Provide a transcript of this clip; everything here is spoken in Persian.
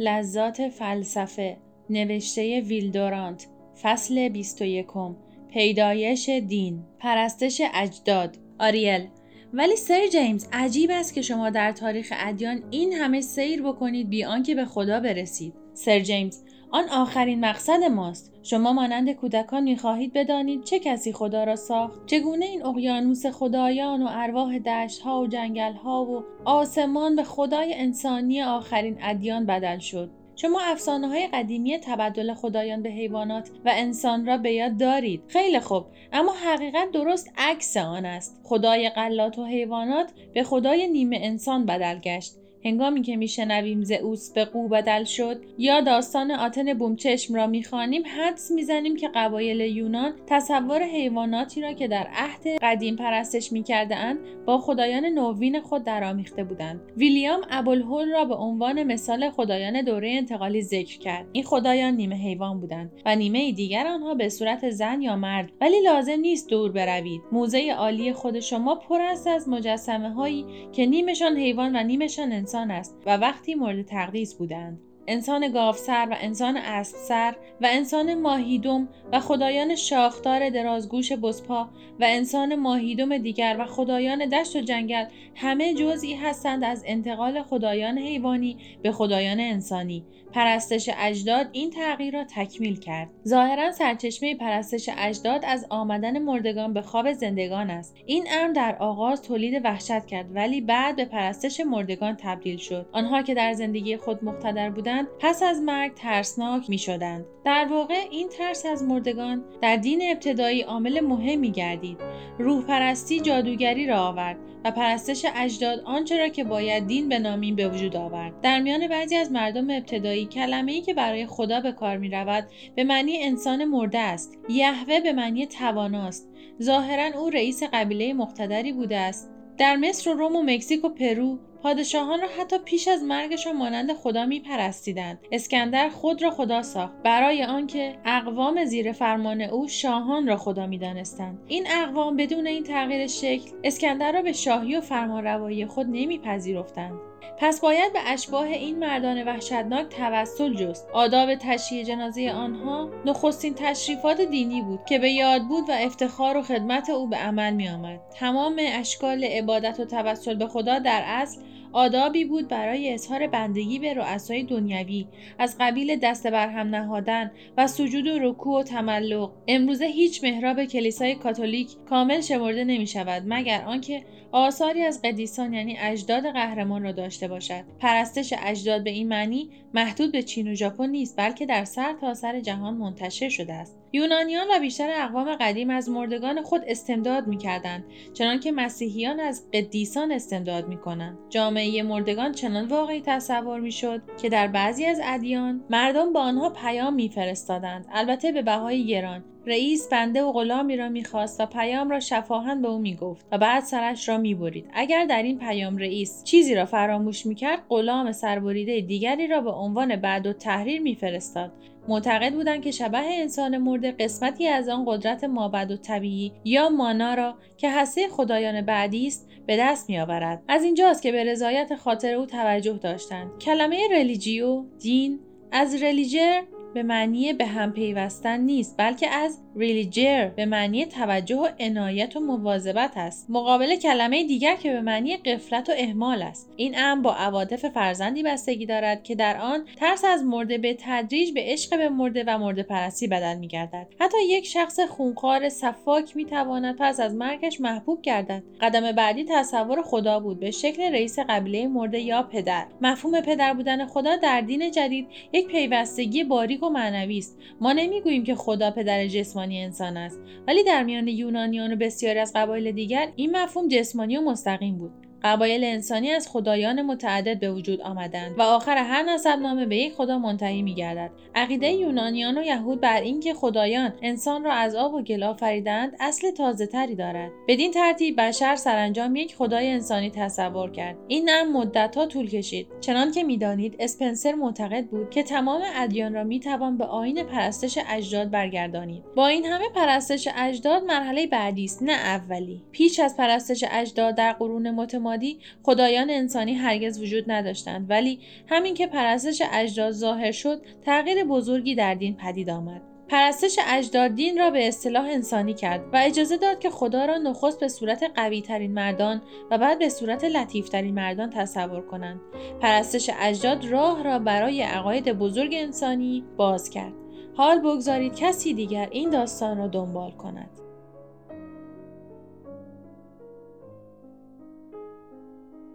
لذات فلسفه، نوشته ویل دورانت، فصل 21، پیدایش دین، پرستش اجداد، آریل. ولی سر جیمز، عجیب است که شما در تاریخ ادیان این همه سیر بکنید بی آنکه به خدا برسید. سر جیمز، آن آخرین مقصد ماست. شما مانند کودکان می‌خواهید بدانید چه کسی خدا را ساخت، چگونه این اقیانوس خدایان و ارواح دشت‌ها و جنگل‌ها و آسمان به خدای انسانی آخرین ادیان بدل شد. شما افسانه‌های قدیمی تبدل خدایان به حیوانات و انسان را به یاد دارید. خیلی خوب، اما حقیقت درست عکس آن است. خدای غلات و حیوانات به خدای نیمه انسان بدل گشت. هنگامی که میشنویم زئوس به قو بدل شد یا داستان آتن بومچشم را میخوانیم، حدس میزنیم که قبایل یونان تصور حیواناتی را که در عهد قدیم پرستش میکردند با خدایان نوین خود درآمیخته بودند. ویلیام ابولهول را به عنوان مثال خدایان دوره انتقالی ذکر کرد. این خدایان نیمه حیوان بودند و نیمه دیگر آنها به صورت زن یا مرد، ولی لازم نیست دور بروید. موزه عالی خود شما پر است از مجسمه‌هایی که نیمشان حیوان و نیمشان انسان است و وقتی مورد تقدیس بودند. انسان گاوسر و انسان اسب سر و انسان ماهیدوم و خدایان شاخدار درازگوش بزپا و انسان ماهیدوم دیگر و خدایان دشت و جنگل همه جزئی هستند از انتقال خدایان حیوانی به خدایان انسانی. پرستش اجداد این تغییر را تکمیل کرد. ظاهراً سرچشمه پرستش اجداد از آمدن مردگان به خواب زندگان است. این امر در آغاز تولید وحشت کرد، ولی بعد به پرستش مردگان تبدیل شد. آنها که در زندگی خود مقتدر بودند، پس از مرگ ترسناک می شدند. در واقع این ترس از مردگان در دین ابتدایی عامل مهمی گردید. روح پرستی جادوگری را آورد و پرستش اجداد آنچه را که باید دین بنامیم به وجود آورد. در میان بعضی از مردم ابتدایی، کلمه‌ای که برای خدا به کار می رود به معنی انسان مرده است. یهوه به معنی تواناست. ظاهراً او رئیس قبیله مقتدری بوده است. در مصر و روم و مکزیک و پرو پادشاهان را حتی پیش از مرگشان مانند خدا می پرستیدند. اسکندر خود را خدا ساخت، برای آنکه اقوام زیر فرمان او شاهان را خدا می دانستند. این اقوام بدون این تغییر شکل اسکندر را به شاهی و فرمانروایی خود نمی پذیرفتند. پس باید به اشباح این مردان وحشتناک توسل جست. آداب تشییع جنازه آنها نخستین تشریفات دینی بود که به یاد بود و افتخار و خدمت او به عمل می آمد. تمام اشکال عبادت و توسل به خدا در اصل آدابی بود برای اظهار بندگی به رؤسای دنیوی، از قبیل دست بر هم نهادن و سجود و رکوع و تملق. امروزه هیچ محراب کلیسای کاتولیک کامل شمرده نمی شود مگر آنکه آثاری از قدیسان یعنی اجداد قهرمان را داشته باشد. پرستش اجداد به این معنی محدود به چین و ژاپن نیست، بلکه در سرتاسر جهان منتشر شده است. یونانیان و بیشتر اقوام قدیم از مردگان خود استمداد می‌کردند، چنانکه مسیحیان از قدیسان استمداد می‌کنند. جامعه مردگان چنان واقعی تصور می‌شد که در بعضی از ادیان مردم با آنها پیام می‌فرستادند، البته به بهای گران. رئیس بنده و غلامی را می‌خواست و پیام را شفاهن به او می‌گفت و بعد سرش را می‌برید. اگر در این پیام رئیس چیزی را فراموش می‌کرد، غلام سربریده دیگری را به عنوان بعدالتحریر می‌فرستاد. معتقد بودند که شبح انسان مرده قسمتی از آن قدرت مابعدالطبیعی یا مانا را که هسته خدایان بعدی است به دست می‌آورد. از اینجاست که به رضایت خاطر او توجه داشتند. کلمه رلیجیو، دین، از رلیجر به معنی به هم پیوستن نیست، بلکه از ریلیجر به معنی توجه و عنایت و مواظبت است، مقابل کلمه دیگر که به معنی غفلت و اهمال است. این امر با عواطف فرزندی بستگی دارد که در آن ترس از مرده به تدریج به عشق به مرده و مرده پرستی بدل می‌گردد. حتی یک شخص خونخوار سفاک می‌تواند پس از مرگش محبوب گردد. قدم بعدی تصور خدا بود به شکل رئیس قبیله مرده یا پدر. مفهوم پدر بودن خدا در دین جدید یک پیوستگی باریک و معنوی است. ما نمی‌گوییم که خدا پدر جسمانی انسان است، ولی در میان یونانیان و بسیاری از قبایل دیگر این مفهوم جسمانی و مستقیم بود. قبایل انسانی از خدایان متعدد به وجود آمدند و آخر هر نسب نامه به یک خدا منتهی می‌گردد. عقیده یونانیان و یهود بر اینکه خدایان انسان را از آب و گل آفریدند اصل تازه‌تری دارد. بدین ترتیب بشر سرانجام یک خدای انسانی تصور کرد. این هم مدت‌ها طول کشید. چنان که می‌دانید اسپنسر معتقد بود که تمام ادیان را می‌توان به آیین پرستش اجداد برگردانید. با این همه پرستش اجداد مرحله بعدی است، نه اولی. پیش از پرستش اجداد در قرون مادی خدایان انسانی هرگز وجود نداشتند، ولی همین که پرستش اجداد ظاهر شد، تغییر بزرگی در دین پدید آمد. پرستش اجداد دین را به اصطلاح انسانی کرد و اجازه داد که خدا را نخست به صورت قوی ترین مردان و بعد به صورت لطیف ترین مردان تصور کنند. پرستش اجداد راه را برای عقاید بزرگ انسانی باز کرد. حال بگذارید کسی دیگر این داستان را دنبال کند.